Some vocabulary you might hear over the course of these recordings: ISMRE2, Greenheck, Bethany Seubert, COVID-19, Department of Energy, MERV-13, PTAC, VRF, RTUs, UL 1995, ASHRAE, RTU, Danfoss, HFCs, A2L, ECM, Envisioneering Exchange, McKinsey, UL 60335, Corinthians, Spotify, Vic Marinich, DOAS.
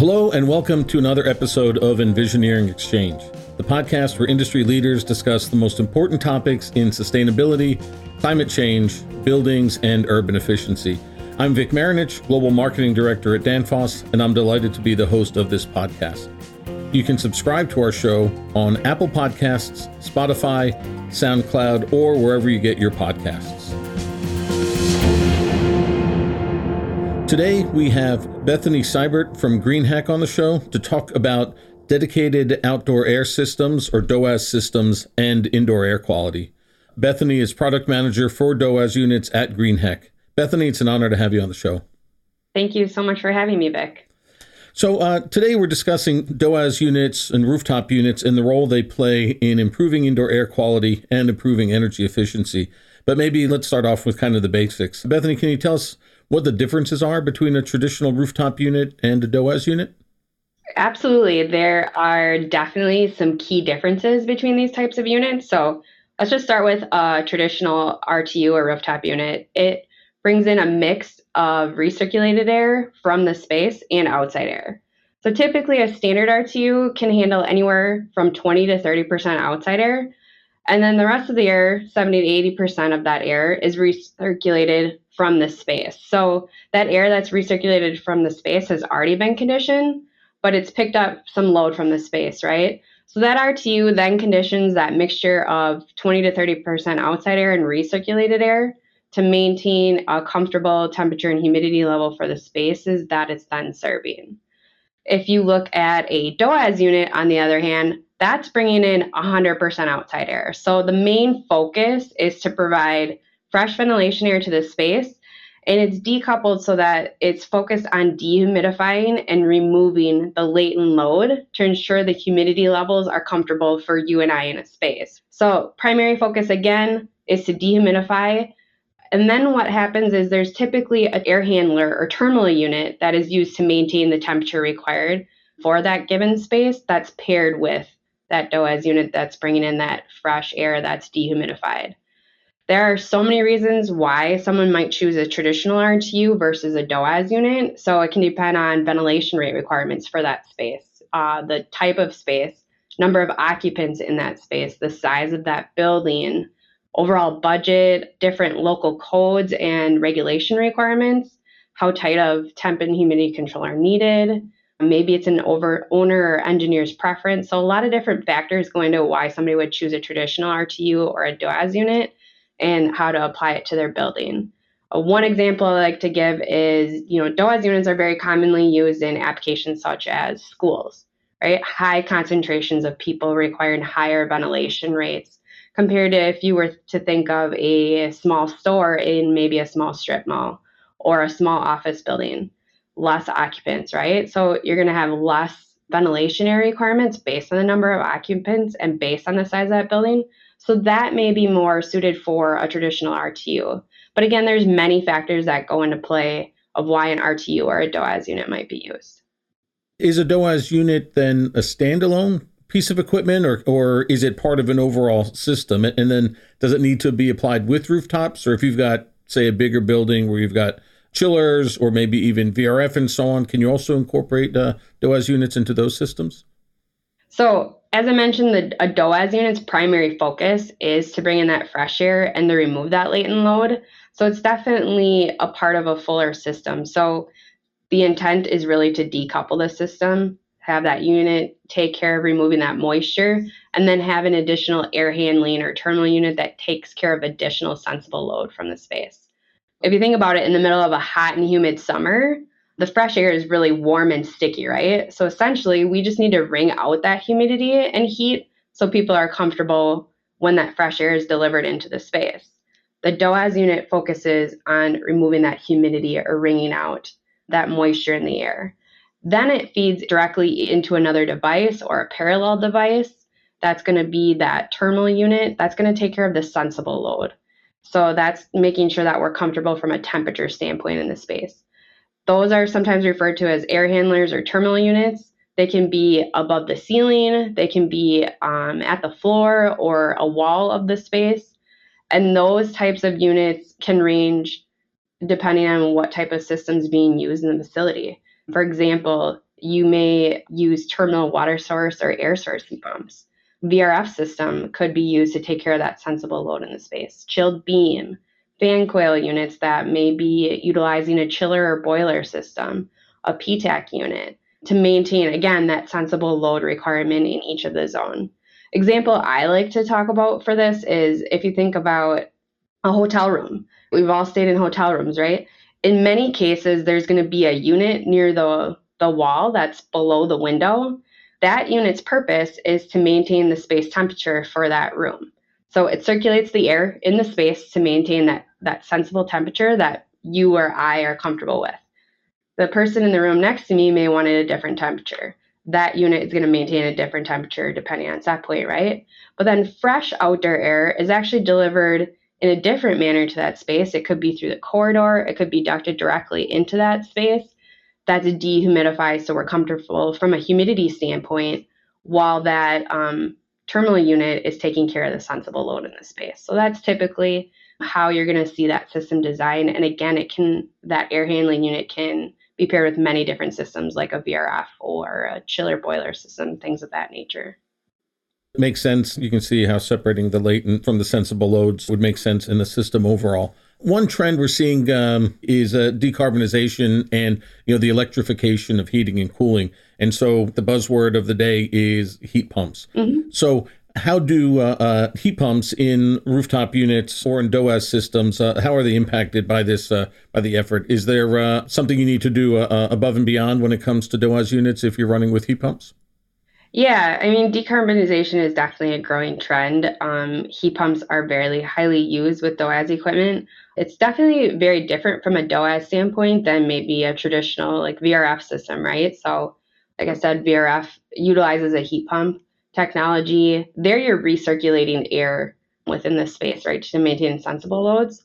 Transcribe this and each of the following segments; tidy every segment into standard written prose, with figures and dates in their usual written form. Hello and welcome to another episode of Envisioneering Exchange, the podcast where industry leaders discuss the most important topics in sustainability, climate change, buildings, and urban efficiency. I'm Vic Marinich, Global Marketing Director at Danfoss, and I'm delighted to be the host of this podcast. You can subscribe to our show on Apple Podcasts, Spotify, SoundCloud, or wherever you get your podcasts. Today, we have Bethany Seubert from Greenheck on the show to talk about dedicated outdoor air systems, or DOAS systems, and indoor air quality. Bethany is product manager for DOAS units at Greenheck. Bethany, it's an honor to have you on the show. Thank you so much for having me, Vic. So today we're discussing DOAS units and rooftop units and the role they play in improving indoor air quality and improving energy efficiency. But maybe let's start off with kind of the basics. Bethany, can you tell us what the differences are between a traditional rooftop unit and a DOAS unit? Absolutely. There are definitely some key differences between these types of units. So let's just start with a traditional RTU or rooftop unit. It brings in a mix of recirculated air from the space and outside air. So typically a standard RTU can handle anywhere from 20 to 30% outside air. And then the rest of the air, 70 to 80% of that air is recirculated from the space. So that air that's recirculated from the space has already been conditioned, but it's picked up some load from the space, right? So that RTU then conditions that mixture of 20 to 30% outside air and recirculated air to maintain a comfortable temperature and humidity level for the spaces that it's then serving. If you look at a DOAS unit, on the other hand, that's bringing in 100% outside air. So the main focus is to provide fresh ventilation air to the space, and it's decoupled so that it's focused on dehumidifying and removing the latent load to ensure the humidity levels are comfortable for you and I in a space. So primary focus, again, is to dehumidify. And then what happens is there's typically an air handler or terminal unit that is used to maintain the temperature required for that given space that's paired with that DOAS unit that's bringing in that fresh air that's dehumidified. There are so many reasons why someone might choose a traditional RTU versus a DOAS unit. So it can depend on ventilation rate requirements for that space, the type of space, number of occupants in that space, the size of that building, overall budget, different local codes and regulation requirements, how tight of temp and humidity control are needed. Maybe it's an owner or engineer's preference. So a lot of different factors go into why somebody would choose a traditional RTU or a DOAS unit and how to apply it to their building. One example I like to give is, DOAS units are very commonly used in applications such as schools, right? High concentrations of people requiring higher ventilation rates compared to if you were to think of a small store in maybe a small strip mall or a small office building, less occupants, right? So you're gonna have less ventilation air requirements based on the number of occupants and based on the size of that building. So that may be more suited for a traditional RTU. But again, there's many factors that go into play of why an RTU or a DOAS unit might be used. Is a DOAS unit then a standalone piece of equipment or is it part of an overall system? And then does it need to be applied with rooftops? Or if you've got, say, a bigger building where you've got chillers or maybe even VRF and so on, can you also incorporate DOAS units into those systems? So as I mentioned, a DOAS unit's primary focus is to bring in that fresh air and to remove that latent load. So it's definitely a part of a fuller system. So the intent is really to decouple the system, have that unit take care of removing that moisture, and then have an additional air handling or terminal unit that takes care of additional sensible load from the space. If you think about it, in the middle of a hot and humid summer, the fresh air is really warm and sticky, right? So essentially, we just need to wring out that humidity and heat so people are comfortable when that fresh air is delivered into the space. The DOAS unit focuses on removing that humidity or wringing out that moisture in the air. Then it feeds directly into another device or a parallel device. That's going to be that terminal unit. That's going to take care of the sensible load. So that's making sure that we're comfortable from a temperature standpoint in the space. Those are sometimes referred to as air handlers or terminal units. They can be above the ceiling, they can be at the floor or a wall of the space. And those types of units can range depending on what type of system's being used in the facility. For example, You may use terminal water source or air source heat pumps. VRF system could be used to take care of that sensible load in the space. Chilled beam, fan coil units that may be utilizing a chiller or boiler system, a PTAC unit, to maintain, again, that sensible load requirement in each of the zone. Example I like to talk about for this is if you think about a hotel room. We've all stayed in hotel rooms, right? In many cases, there's going to be a unit near the wall that's below the window. That unit's purpose is to maintain the space temperature for that room. So it circulates the air in the space to maintain that sensible temperature that you or I are comfortable with. The person in the room next to me may want it a different temperature. That unit is going to maintain a different temperature depending on set point, right? But then fresh outdoor air is actually delivered in a different manner to that space. It could be through the corridor. It could be ducted directly into that space. That's dehumidified, so we're comfortable from a humidity standpoint while that terminal unit is taking care of the sensible load in the space. So that's typically how you're going to see that system design. And again, that air handling unit can be paired with many different systems like a VRF or a chiller boiler system, things of that nature. Makes sense. You can see how separating the latent from the sensible loads would make sense in the system overall. One trend we're seeing is decarbonization and the electrification of heating and cooling. And so the buzzword of the day is heat pumps. Mm-hmm. So how do heat pumps in rooftop units or in DOAS systems, how are they impacted by this, by the effort? Is there something you need to do above and beyond when it comes to DOAS units if you're running with heat pumps? Yeah, I mean, decarbonization is definitely a growing trend. Heat pumps are very highly used with DOAS equipment. It's definitely very different from a DOAS standpoint than maybe a traditional like VRF system, right? So like I said, VRF utilizes a heat pump technology. There you're recirculating air within the space, right, to maintain sensible loads.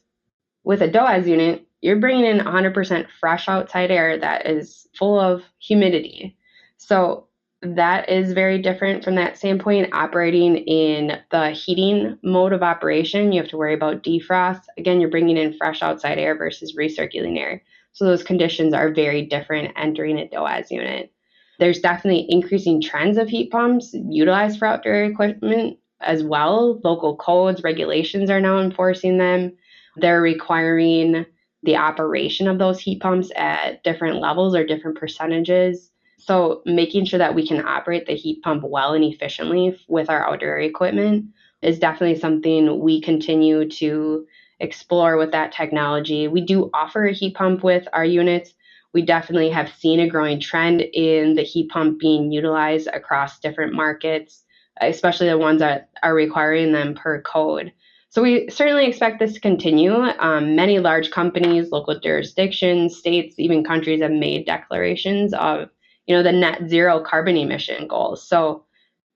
With a DOAS unit, you're bringing in 100% fresh outside air that is full of humidity. So that is very different from that standpoint. Operating in the heating mode of operation, you have to worry about defrost. Again, you're bringing in fresh outside air versus recirculating air. So those conditions are very different entering a DOAS unit. There's definitely increasing trends of heat pumps utilized for outdoor equipment as well. Local codes, regulations are now enforcing them. They're requiring the operation of those heat pumps at different levels or different percentages. So making sure that we can operate the heat pump well and efficiently with our outdoor equipment is definitely something we continue to explore with that technology. We do offer a heat pump with our units. We definitely have seen a growing trend in the heat pump being utilized across different markets, especially the ones that are requiring them per code. So we certainly expect this to continue. Many large companies, local jurisdictions, states, even countries have made declarations of the net zero carbon emission goals. So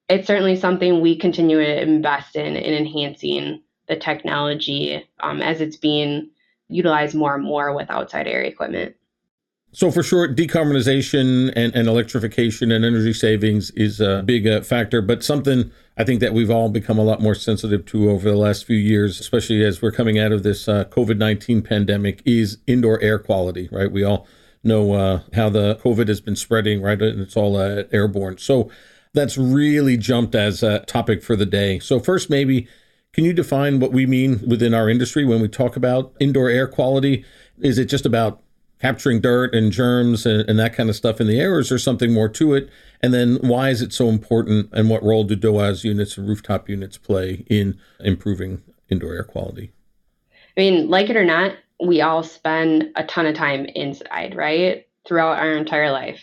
it's certainly something we continue to invest in enhancing the technology as it's being utilized more and more with outside air equipment. So for sure, decarbonization and electrification and energy savings is a big factor, but something I think that we've all become a lot more sensitive to over the last few years, especially as we're coming out of this COVID-19 pandemic, is indoor air quality, right? We all know how the COVID has been spreading, right? And it's all airborne. So that's really jumped as a topic for the day. So first, maybe, can you define what we mean within our industry when we talk about indoor air quality? Is it just about capturing dirt and germs and that kind of stuff in the air, or is there something more to it? And then why is it so important, and what role do DOAS units and rooftop units play in improving indoor air quality? I mean, like it or not, we all spend a ton of time inside, right? Throughout our entire life.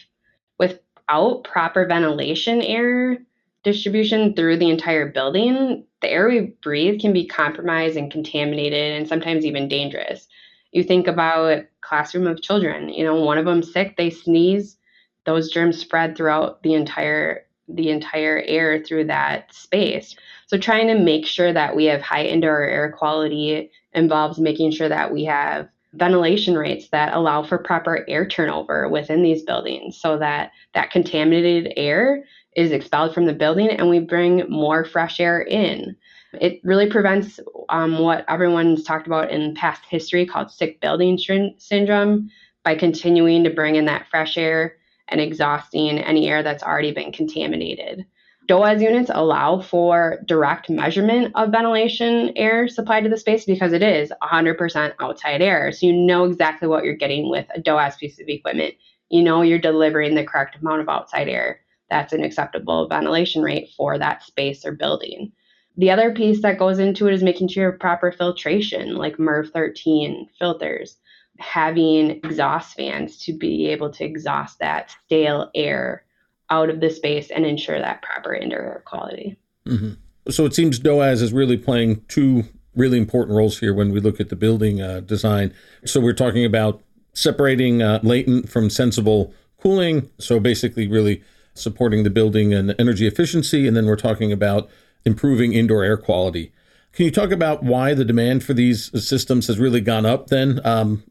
Without proper ventilation air distribution through the entire building, the air we breathe can be compromised and contaminated and sometimes even dangerous. You think about classroom of children, one of them's sick, they sneeze, those germs spread throughout the entire air through that space. So trying to make sure that we have high indoor air quality involves making sure that we have ventilation rates that allow for proper air turnover within these buildings so that that contaminated air is expelled from the building and we bring more fresh air in. It really prevents what everyone's talked about in past history called sick building syndrome by continuing to bring in that fresh air and exhausting any air that's already been contaminated. DOAS units allow for direct measurement of ventilation air supplied to the space because it is 100% outside air. So you know exactly what you're getting with a DOAS piece of equipment. You know you're delivering the correct amount of outside air. That's an acceptable ventilation rate for that space or building. The other piece that goes into it is making sure you have proper filtration, like MERV-13 filters, having exhaust fans to be able to exhaust that stale air out of the space and ensure that proper indoor air quality. Mm-hmm. So it seems DOAS is really playing two really important roles here when we look at the building design. So we're talking about separating latent from sensible cooling, so basically really supporting the building and energy efficiency, and then we're talking about improving indoor air quality. Can you talk about why the demand for these systems has really gone up then,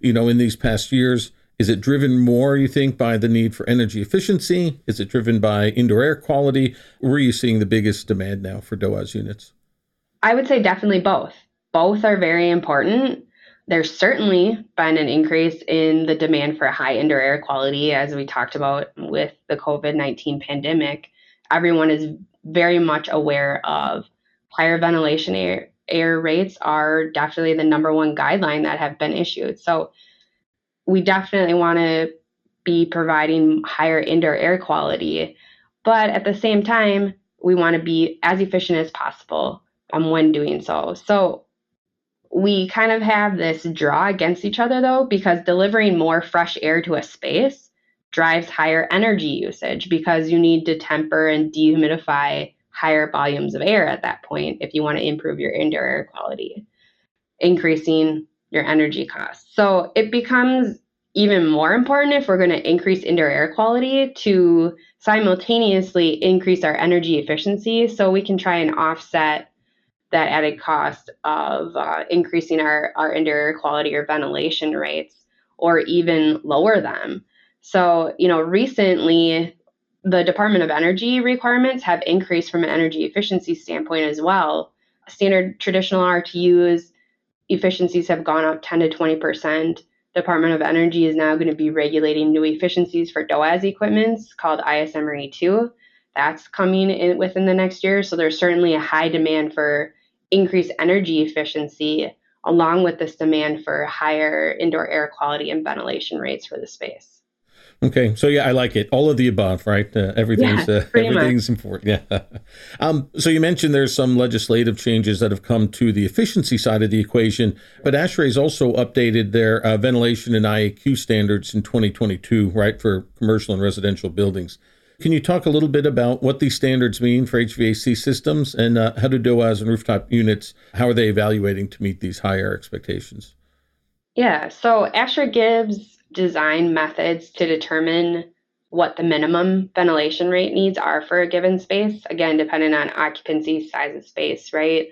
in these past years? Is it driven more, you think, by the need for energy efficiency? Is it driven by indoor air quality? Where are you seeing the biggest demand now for DOAS units? I would say definitely both. Both are very important. There's certainly been an increase in the demand for high indoor air quality, as we talked about with the COVID-19 pandemic. Everyone is very much aware of higher ventilation air rates are definitely the number one guideline that have been issued. So we definitely want to be providing higher indoor air quality, but at the same time, we want to be as efficient as possible when doing so. So we kind of have this draw against each other, though, because delivering more fresh air to a space drives higher energy usage because you need to temper and dehumidify higher volumes of air at that point if you want to improve your indoor air quality, increasing your energy costs. So it becomes even more important if we're going to increase indoor air quality to simultaneously increase our energy efficiency so we can try and offset that added cost of increasing our indoor air quality or ventilation rates, or even lower them. So, recently the Department of Energy requirements have increased from an energy efficiency standpoint as well. Standard traditional RTUs efficiencies have gone up 10 to 20%. Department of Energy is now going to be regulating new efficiencies for DOAS equipments called ISMRE2. That's coming in within the next year. So there's certainly a high demand for increased energy efficiency, along with this demand for higher indoor air quality and ventilation rates for the space. Okay. So yeah, I like it. All of the above, right? Everything's important. Yeah. So you mentioned there's some legislative changes that have come to the efficiency side of the equation, but ASHRAE has also updated their ventilation and IAQ standards in 2022, right? For commercial and residential buildings. Can you talk a little bit about what these standards mean for HVAC systems, and how do DOAS and rooftop units, how are they evaluating to meet these higher expectations? Yeah. So ASHRAE gives design methods to determine what the minimum ventilation rate needs are for a given space, again, depending on occupancy, size of space, right?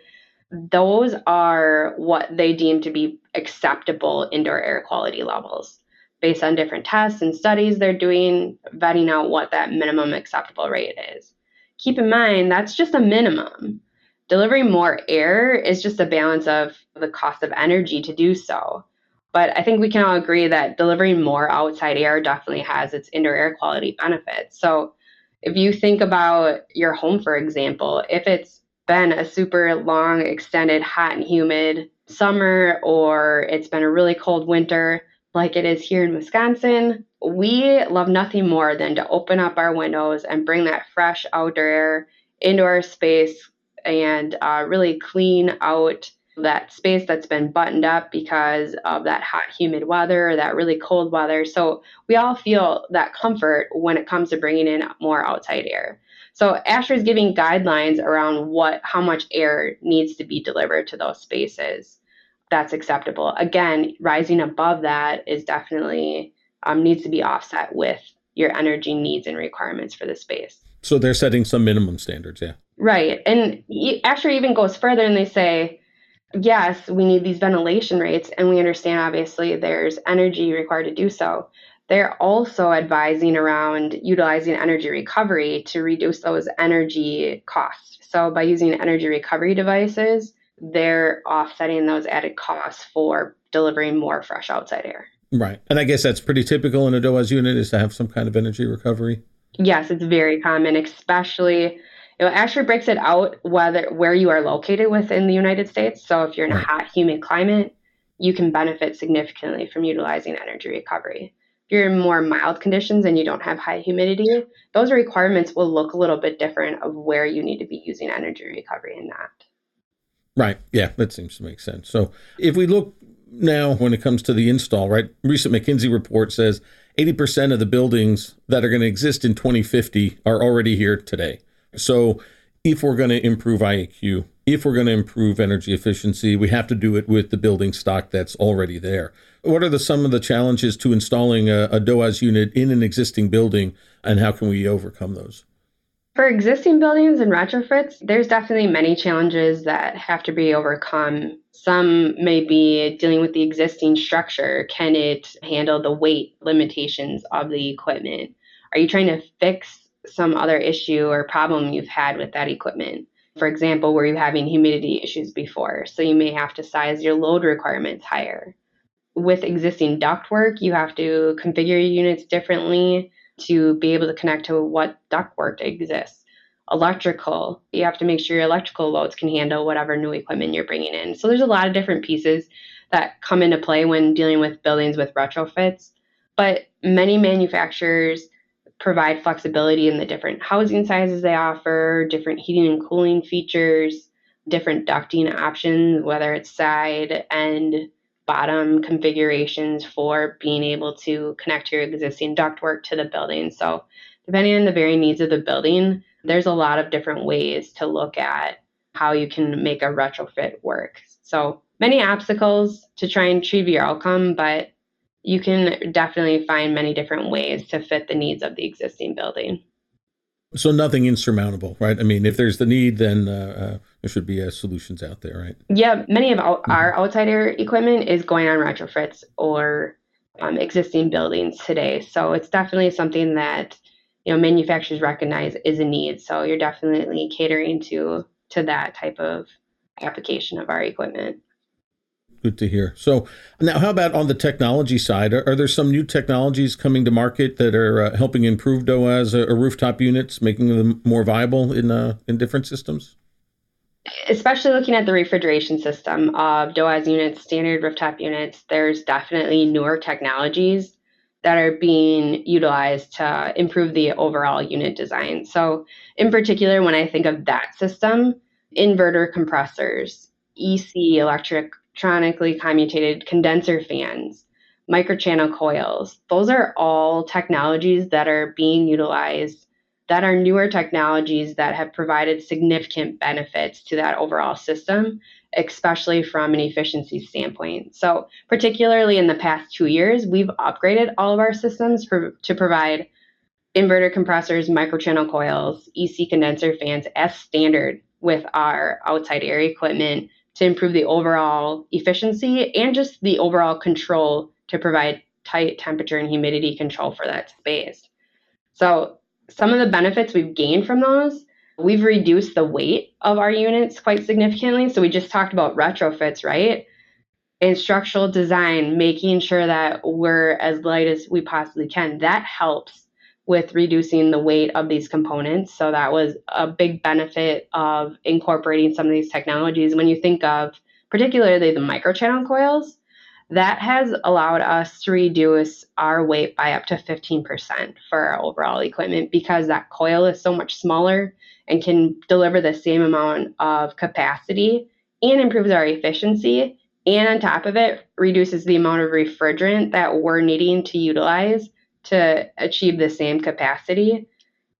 Those are what they deem to be acceptable indoor air quality levels. Based on different tests and studies they're doing, vetting out what that minimum acceptable rate is. Keep in mind, that's just a minimum. Delivering more air is just a balance of the cost of energy to do so. But I think we can all agree that delivering more outside air definitely has its indoor air quality benefits. So if you think about your home, for example, if it's been a super long, extended, hot and humid summer, or it's been a really cold winter, like it is here in Wisconsin, we love nothing more than to open up our windows and bring that fresh outdoor air into our space and really clean out that space that's been buttoned up because of that hot, humid weather, or that really cold weather. So we all feel that comfort when it comes to bringing in more outside air. So ASHRAE is giving guidelines around how much air needs to be delivered to those spaces that's acceptable. Again, rising above that is definitely needs to be offset with your energy needs and requirements for the space. So they're setting some minimum standards, yeah. Right. And ASHRAE even goes further and they say, yes, we need these ventilation rates, and we understand, obviously, there's energy required to do so. They're also advising around utilizing energy recovery to reduce those energy costs. So by using energy recovery devices, they're offsetting those added costs for delivering more fresh outside air. Right. And I guess that's pretty typical in a DOAS unit, is to have some kind of energy recovery. Yes, it's very common, especially, you know, ASHRAE breaks it out where you are located within the United States. So if you're in a hot, humid climate, you can benefit significantly from utilizing energy recovery. If you're in more mild conditions and you don't have high humidity, those requirements will look a little bit different of where you need to be using energy recovery and not. Right. Yeah, that seems to make sense. So if we look now when it comes to the install, right, recent McKinsey report says 80% of the buildings that are going to exist in 2050 are already here today. So if we're going to improve IAQ, if we're going to improve energy efficiency, we have to do it with the building stock that's already there. What are some of the challenges to installing a DOAS unit in an existing building, and how can we overcome those? For existing buildings and retrofits, there's definitely many challenges that have to be overcome. Some may be dealing with the existing structure. Can it handle the weight limitations of the equipment? Are you trying to fix some other issue or problem you've had with that equipment? For example, were you having humidity issues before? So you may have to size your load requirements higher. With existing ductwork, you have to configure your units differently to be able to connect to what ductwork exists. Electrical, you have to make sure your electrical loads can handle whatever new equipment you're bringing in. So there's a lot of different pieces that come into play when dealing with buildings with retrofits. But many manufacturers provide flexibility in the different housing sizes they offer, different heating and cooling features, different ducting options, whether it's side, end, bottom configurations for being able to connect your existing ductwork to the building. So depending on the varying needs of the building, there's a lot of different ways to look at how you can make a retrofit work. So many obstacles to try and achieve your outcome, but you can definitely find many different ways to fit the needs of the existing building. So nothing insurmountable, right? I mean, if there's the need, then there should be solutions out there, right? Yeah, many of our outside air equipment is going on retrofits or existing buildings today. So it's definitely something that, you know, manufacturers recognize is a need. So you're definitely catering to that type of application of our equipment. Good to hear. So now how about on the technology side? Are there some new technologies coming to market that are helping improve DOAS or rooftop units, making them more viable in different systems? Especially looking at the refrigeration system of DOAS units, standard rooftop units, there's definitely newer technologies that are being utilized to improve the overall unit design. So in particular, when I think of that system, inverter compressors, EC, electronically commutated condenser fans, microchannel coils. Those are all technologies that are being utilized that are newer technologies that have provided significant benefits to that overall system, especially from an efficiency standpoint. So particularly in the past 2 years, we've upgraded all of our systems to provide inverter compressors, microchannel coils, EC condenser fans as standard with our outside air equipment, to improve the overall efficiency and just the overall control to provide tight temperature and humidity control for that space. So some of the benefits we've gained from those, we've reduced the weight of our units quite significantly. So we just talked about retrofits, right? And structural design, making sure that we're as light as we possibly can. That helps with reducing the weight of these components. So that was a big benefit of incorporating some of these technologies. When you think of particularly the microchannel coils, that has allowed us to reduce our weight by up to 15% for our overall equipment because that coil is so much smaller and can deliver the same amount of capacity and improves our efficiency. And on top of it, reduces the amount of refrigerant that we're needing to utilize to achieve the same capacity.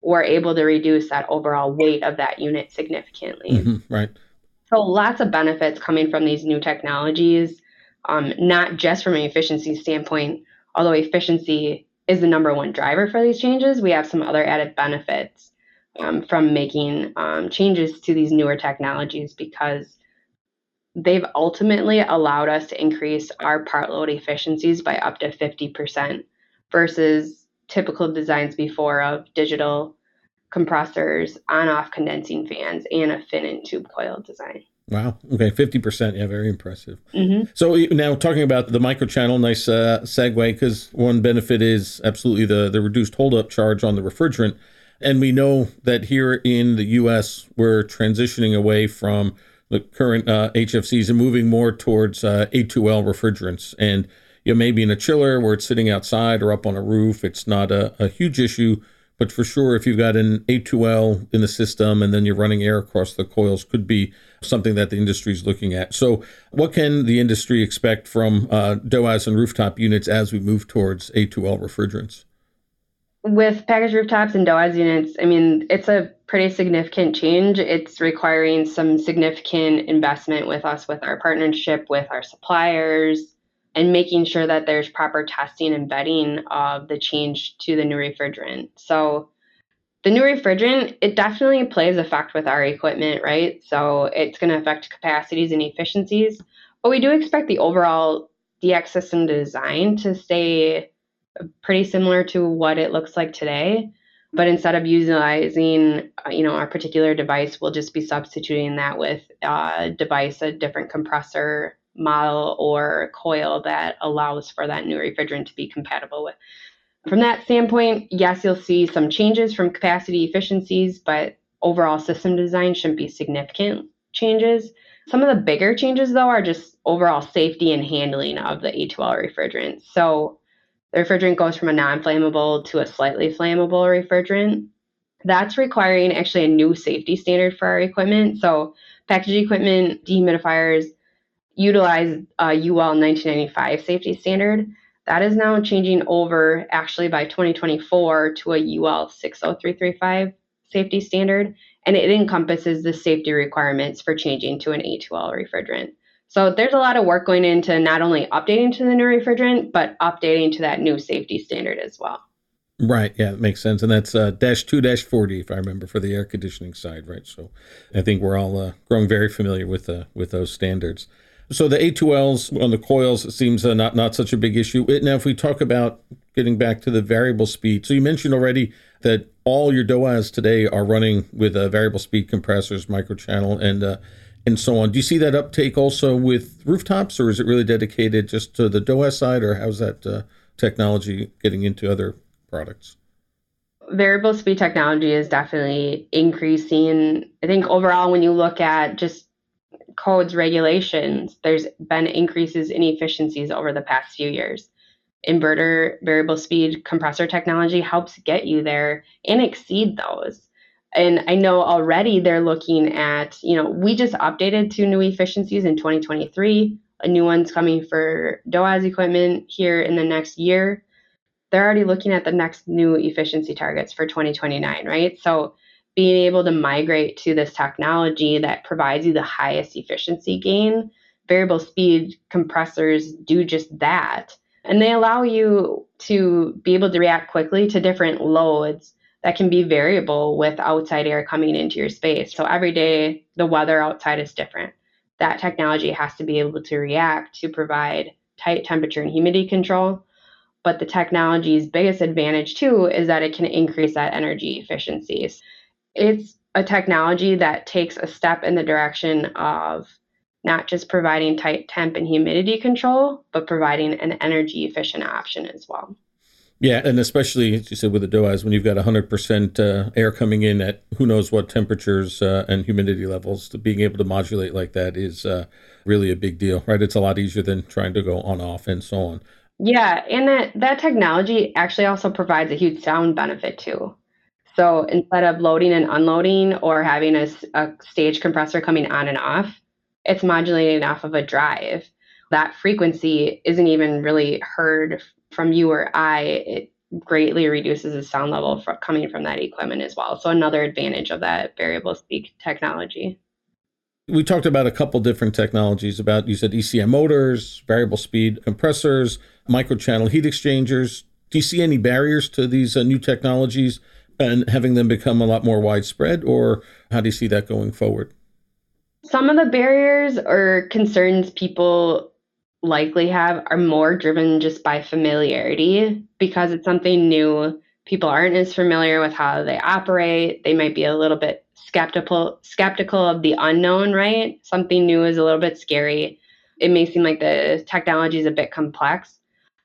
We're able to reduce that overall weight of that unit significantly. Mm-hmm, right. So lots of benefits coming from these new technologies, not just from an efficiency standpoint, although efficiency is the number one driver for these changes. We have some other added benefits from making changes to these newer technologies because they've ultimately allowed us to increase our part load efficiencies by up to 50%. Versus typical designs before of digital compressors, on-off condensing fans, and a fin and tube coil design. Wow. Okay. 50%. Yeah. Very impressive. Mm-hmm. So now talking about the microchannel, nice segue, because one benefit is absolutely the reduced holdup charge on the refrigerant. And we know that here in the U.S., we're transitioning away from the current HFCs and moving more towards A2L refrigerants. And you know, maybe in a chiller where it's sitting outside or up on a roof, it's not a huge issue. But for sure, if you've got an A2L in the system and then you're running air across the coils, could be something that the industry is looking at. So what can the industry expect from DOAS and rooftop units as we move towards A2L refrigerants? With packaged rooftops and DOAS units, I mean, it's a pretty significant change. It's requiring some significant investment with us, with our partnership, with our suppliers, and making sure that there's proper testing and vetting of the change to the new refrigerant. So the new refrigerant, it definitely plays effect with our equipment, right? So it's going to affect capacities and efficiencies, but we do expect the overall DX system design to stay pretty similar to what it looks like today. But instead of utilizing, our particular device, we'll just be substituting that with a device, a different compressor model or coil that allows for that new refrigerant to be compatible with. From that standpoint, yes, you'll see some changes from capacity efficiencies, but overall system design shouldn't be significant changes. Some of the bigger changes, though, are just overall safety and handling of the A2L refrigerant. So the refrigerant goes from a non-flammable to a slightly flammable refrigerant. That's requiring actually a new safety standard for our equipment. So packaged equipment dehumidifiers utilize UL 1995 safety standard. That is now changing over actually by 2024 to a UL 60335 safety standard, and it encompasses the safety requirements for changing to an A2L refrigerant. So there's a lot of work going into not only updating to the new refrigerant, but updating to that new safety standard as well. Right. Yeah, it makes sense. And that's -2-40, if I remember, for the air conditioning side, right? So I think we're all growing very familiar with those standards. So the A2Ls on the coils seems not such a big issue. Now, if we talk about getting back to the variable speed, so you mentioned already that all your DOAS today are running with variable speed compressors, microchannel, and so on. Do you see that uptake also with rooftops, or is it really dedicated just to the DOAS side, or how's that technology getting into other products? Variable speed technology is definitely increasing. I think overall, when you look at just codes, regulations, there's been increases in efficiencies over the past few years. Inverter variable speed compressor technology helps get you there and exceed those. And I know already they're looking at, we just updated 2 new efficiencies in 2023. A new one's coming for DOAS equipment here in the next year. They're already looking at the next new efficiency targets for 2029, right? So being able to migrate to this technology that provides you the highest efficiency gain, variable speed compressors do just that. And they allow you to be able to react quickly to different loads that can be variable with outside air coming into your space. So every day, the weather outside is different. That technology has to be able to react to provide tight temperature and humidity control. But the technology's biggest advantage, too, is that it can increase that energy efficiencies. It's a technology that takes a step in the direction of not just providing tight temp and humidity control, but providing an energy efficient option as well. Yeah, and especially, as you said, with the DOAS, when you've got 100% air coming in at who knows what temperatures and humidity levels, to being able to modulate like that is really a big deal, right? It's a lot easier than trying to go on, off, and so on. Yeah, and that technology actually also provides a huge sound benefit too. So instead of loading and unloading or having a stage compressor coming on and off, it's modulating off of a drive. That frequency isn't even really heard from you or I. It greatly reduces the sound level coming from that equipment as well. So another advantage of that variable speed technology. We talked about a couple different technologies about, you said ECM motors, variable speed compressors, microchannel heat exchangers. Do you see any barriers to these new technologies and having them become a lot more widespread, or how do you see that going forward? Some of the barriers or concerns people likely have are more driven just by familiarity, because it's something new. People aren't as familiar with how they operate. They might be a little bit skeptical of the unknown, right? Something new is a little bit scary. It may seem like the technology is a bit complex,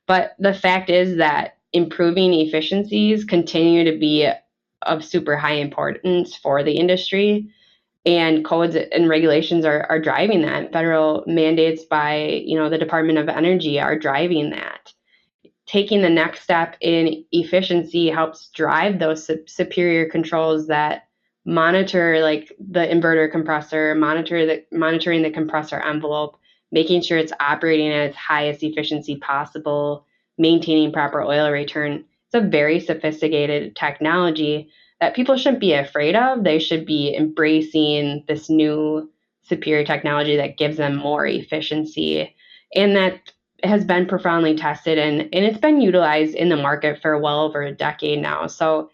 but the fact is that improving efficiencies continue to be of super high importance for the industry, and codes and regulations are driving that. Federal mandates by, you know, the Department of Energy are driving that. Taking the next step in efficiency helps drive those superior controls that monitor, like the inverter compressor, monitoring the compressor envelope, making sure it's operating at its highest efficiency possible, maintaining proper oil return. It's a very sophisticated technology that people shouldn't be afraid of. They should be embracing this new superior technology that gives them more efficiency. And that has been profoundly tested, and it's been utilized in the market for well over a decade now. So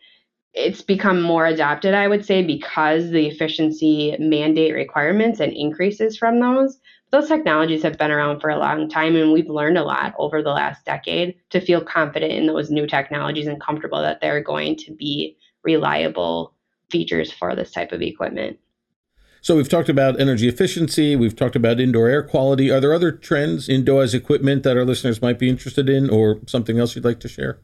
it's become more adopted, I would say, because the efficiency mandate requirements and increases from those. Those technologies have been around for a long time, and we've learned a lot over the last decade to feel confident in those new technologies and comfortable that they're going to be reliable features for this type of equipment. So we've talked about energy efficiency. We've talked about indoor air quality. Are there other trends in DOAS equipment that our listeners might be interested in, or something else you'd like to share?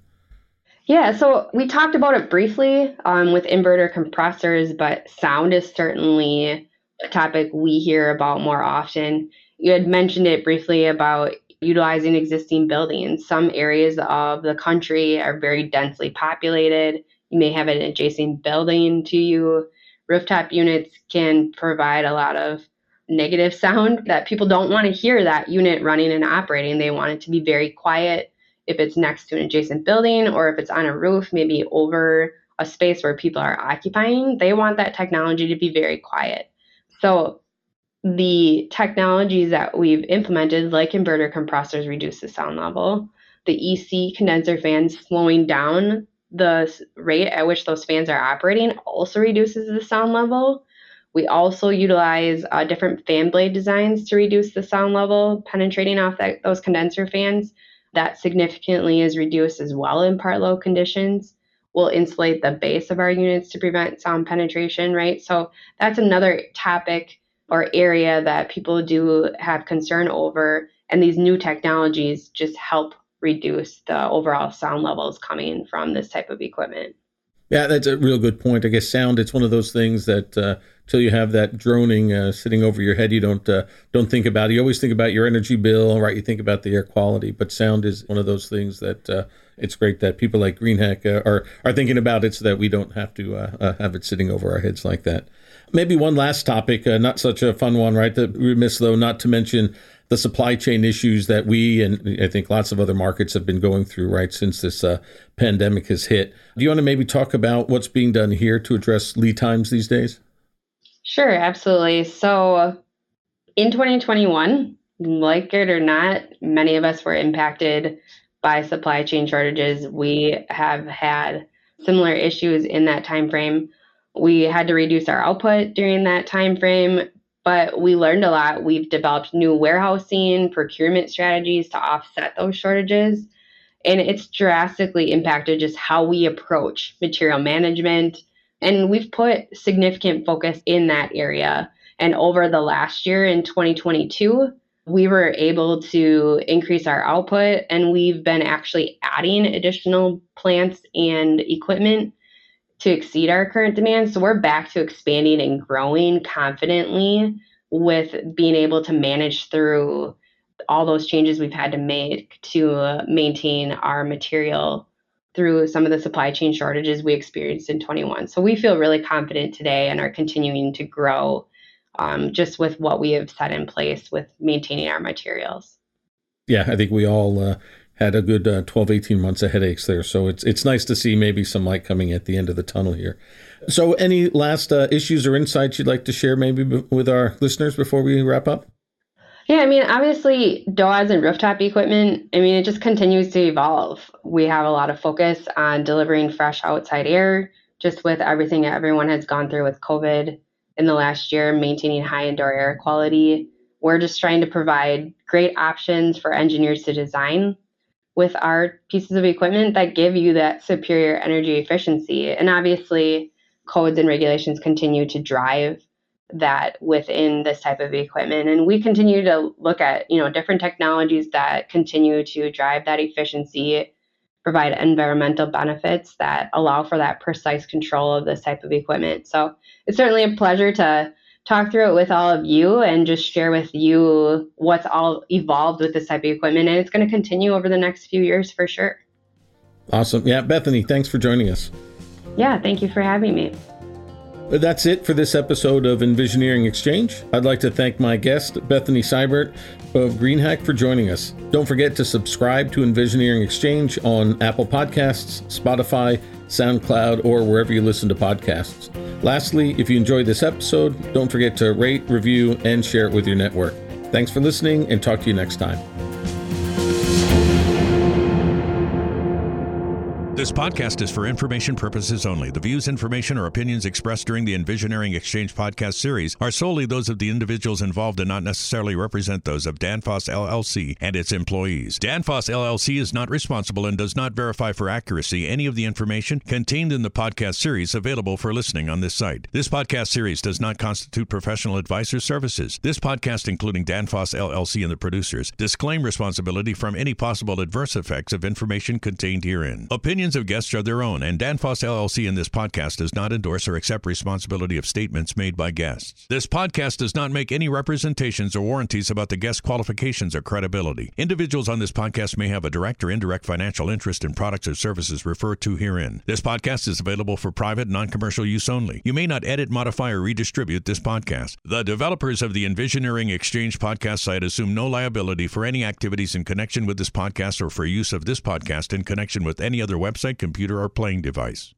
Yeah, so we talked about it briefly with inverter compressors, but sound is certainly a topic we hear about more often. You had mentioned it briefly about utilizing existing buildings. Some areas of the country are very densely populated. You may have an adjacent building to you. Rooftop units can provide a lot of negative sound that people don't want to hear that unit running and operating. They want it to be very quiet. If it's next to an adjacent building, or if it's on a roof, maybe over a space where people are occupying, they want that technology to be very quiet. So the technologies that we've implemented, like inverter compressors, reduce the sound level. The EC condenser fans slowing down the rate at which those fans are operating also reduces the sound level. We also utilize different fan blade designs to reduce the sound level, penetrating off those condenser fans. That significantly is reduced as well in part low conditions. We'll insulate the base of our units to prevent sound penetration, right? So that's another topic or area that people do have concern over. And these new technologies just help reduce the overall sound levels coming from this type of equipment. Yeah, that's a real good point. I guess sound, it's one of those things that till you have that droning sitting over your head, you don't think about it. You always think about your energy bill, right? You think about the air quality, but sound is one of those things that it's great that people like Greenheck are thinking about it so that we don't have to have it sitting over our heads like that. Maybe one last topic, not such a fun one, right? Remiss, though, not to mention the supply chain issues that we, and I think lots of other markets, have been going through, right, since this pandemic has hit. Do you want to maybe talk about what's being done here to address lead times these days? Sure, absolutely. So in 2021, like it or not, many of us were impacted by supply chain shortages. We have had similar issues in that time frame. We had to reduce our output during that time frame, but we learned a lot. We've developed new warehousing, procurement strategies to offset those shortages. And it's drastically impacted just how we approach material management. And we've put significant focus in that area. And over the last year in 2022, we were able to increase our output, and we've been actually adding additional plants and equipment to exceed our current demand. So we're back to expanding and growing confidently with being able to manage through all those changes we've had to make to maintain our material through some of the supply chain shortages we experienced in 21. So we feel really confident today and are continuing to grow just with what we have set in place with maintaining our materials. Yeah, I think we all had a good 12, 18 months of headaches there. So it's nice to see maybe some light coming at the end of the tunnel here. So any last issues or insights you'd like to share maybe with our listeners before we wrap up? Yeah, I mean, obviously DOAS and rooftop equipment, I mean, it just continues to evolve. We have a lot of focus on delivering fresh outside air, just with everything that everyone has gone through with COVID in the last year, maintaining high indoor air quality. We're just trying to provide great options for engineers to design with our pieces of equipment that give you that superior energy efficiency. And obviously, codes and regulations continue to drive that within this type of equipment. And we continue to look at, different technologies that continue to drive that efficiency, provide environmental benefits that allow for that precise control of this type of equipment. So it's certainly a pleasure to talk through it with all of you and just share with you what's all evolved with this type of equipment. And it's going to continue over the next few years for sure. Awesome. Yeah, Bethany, thanks for joining us. Yeah, thank you for having me. That's it for this episode of Envisioneering Exchange. I'd like to thank my guest, Bethany Seubert of Greenheck, for joining us. Don't forget to subscribe to Envisioneering Exchange on Apple Podcasts, Spotify, SoundCloud, or wherever you listen to podcasts. Lastly, if you enjoyed this episode, don't forget to rate, review, and share it with your network. Thanks for listening, and talk to you next time. This podcast is for information purposes only. The views, information, or opinions expressed during the Envisioneering Exchange podcast series are solely those of the individuals involved and not necessarily represent those of Danfoss LLC and its employees. Danfoss LLC is not responsible and does not verify for accuracy any of the information contained in the podcast series available for listening on this site. This podcast series does not constitute professional advice or services. This podcast, including Danfoss LLC and the producers, disclaim responsibility from any possible adverse effects of information contained herein. Opinions of guests are their own, and Danfoss LLC in this podcast does not endorse or accept responsibility of statements made by guests. This podcast does not make any representations or warranties about the guest qualifications or credibility. Individuals on this podcast may have a direct or indirect financial interest in products or services referred to herein. This podcast is available for private, non-commercial use only. You may not edit, modify, or redistribute this podcast. The developers of the Envisioneering Exchange podcast site assume no liability for any activities in connection with this podcast or for use of this podcast in connection with any other website, computer, or playing device.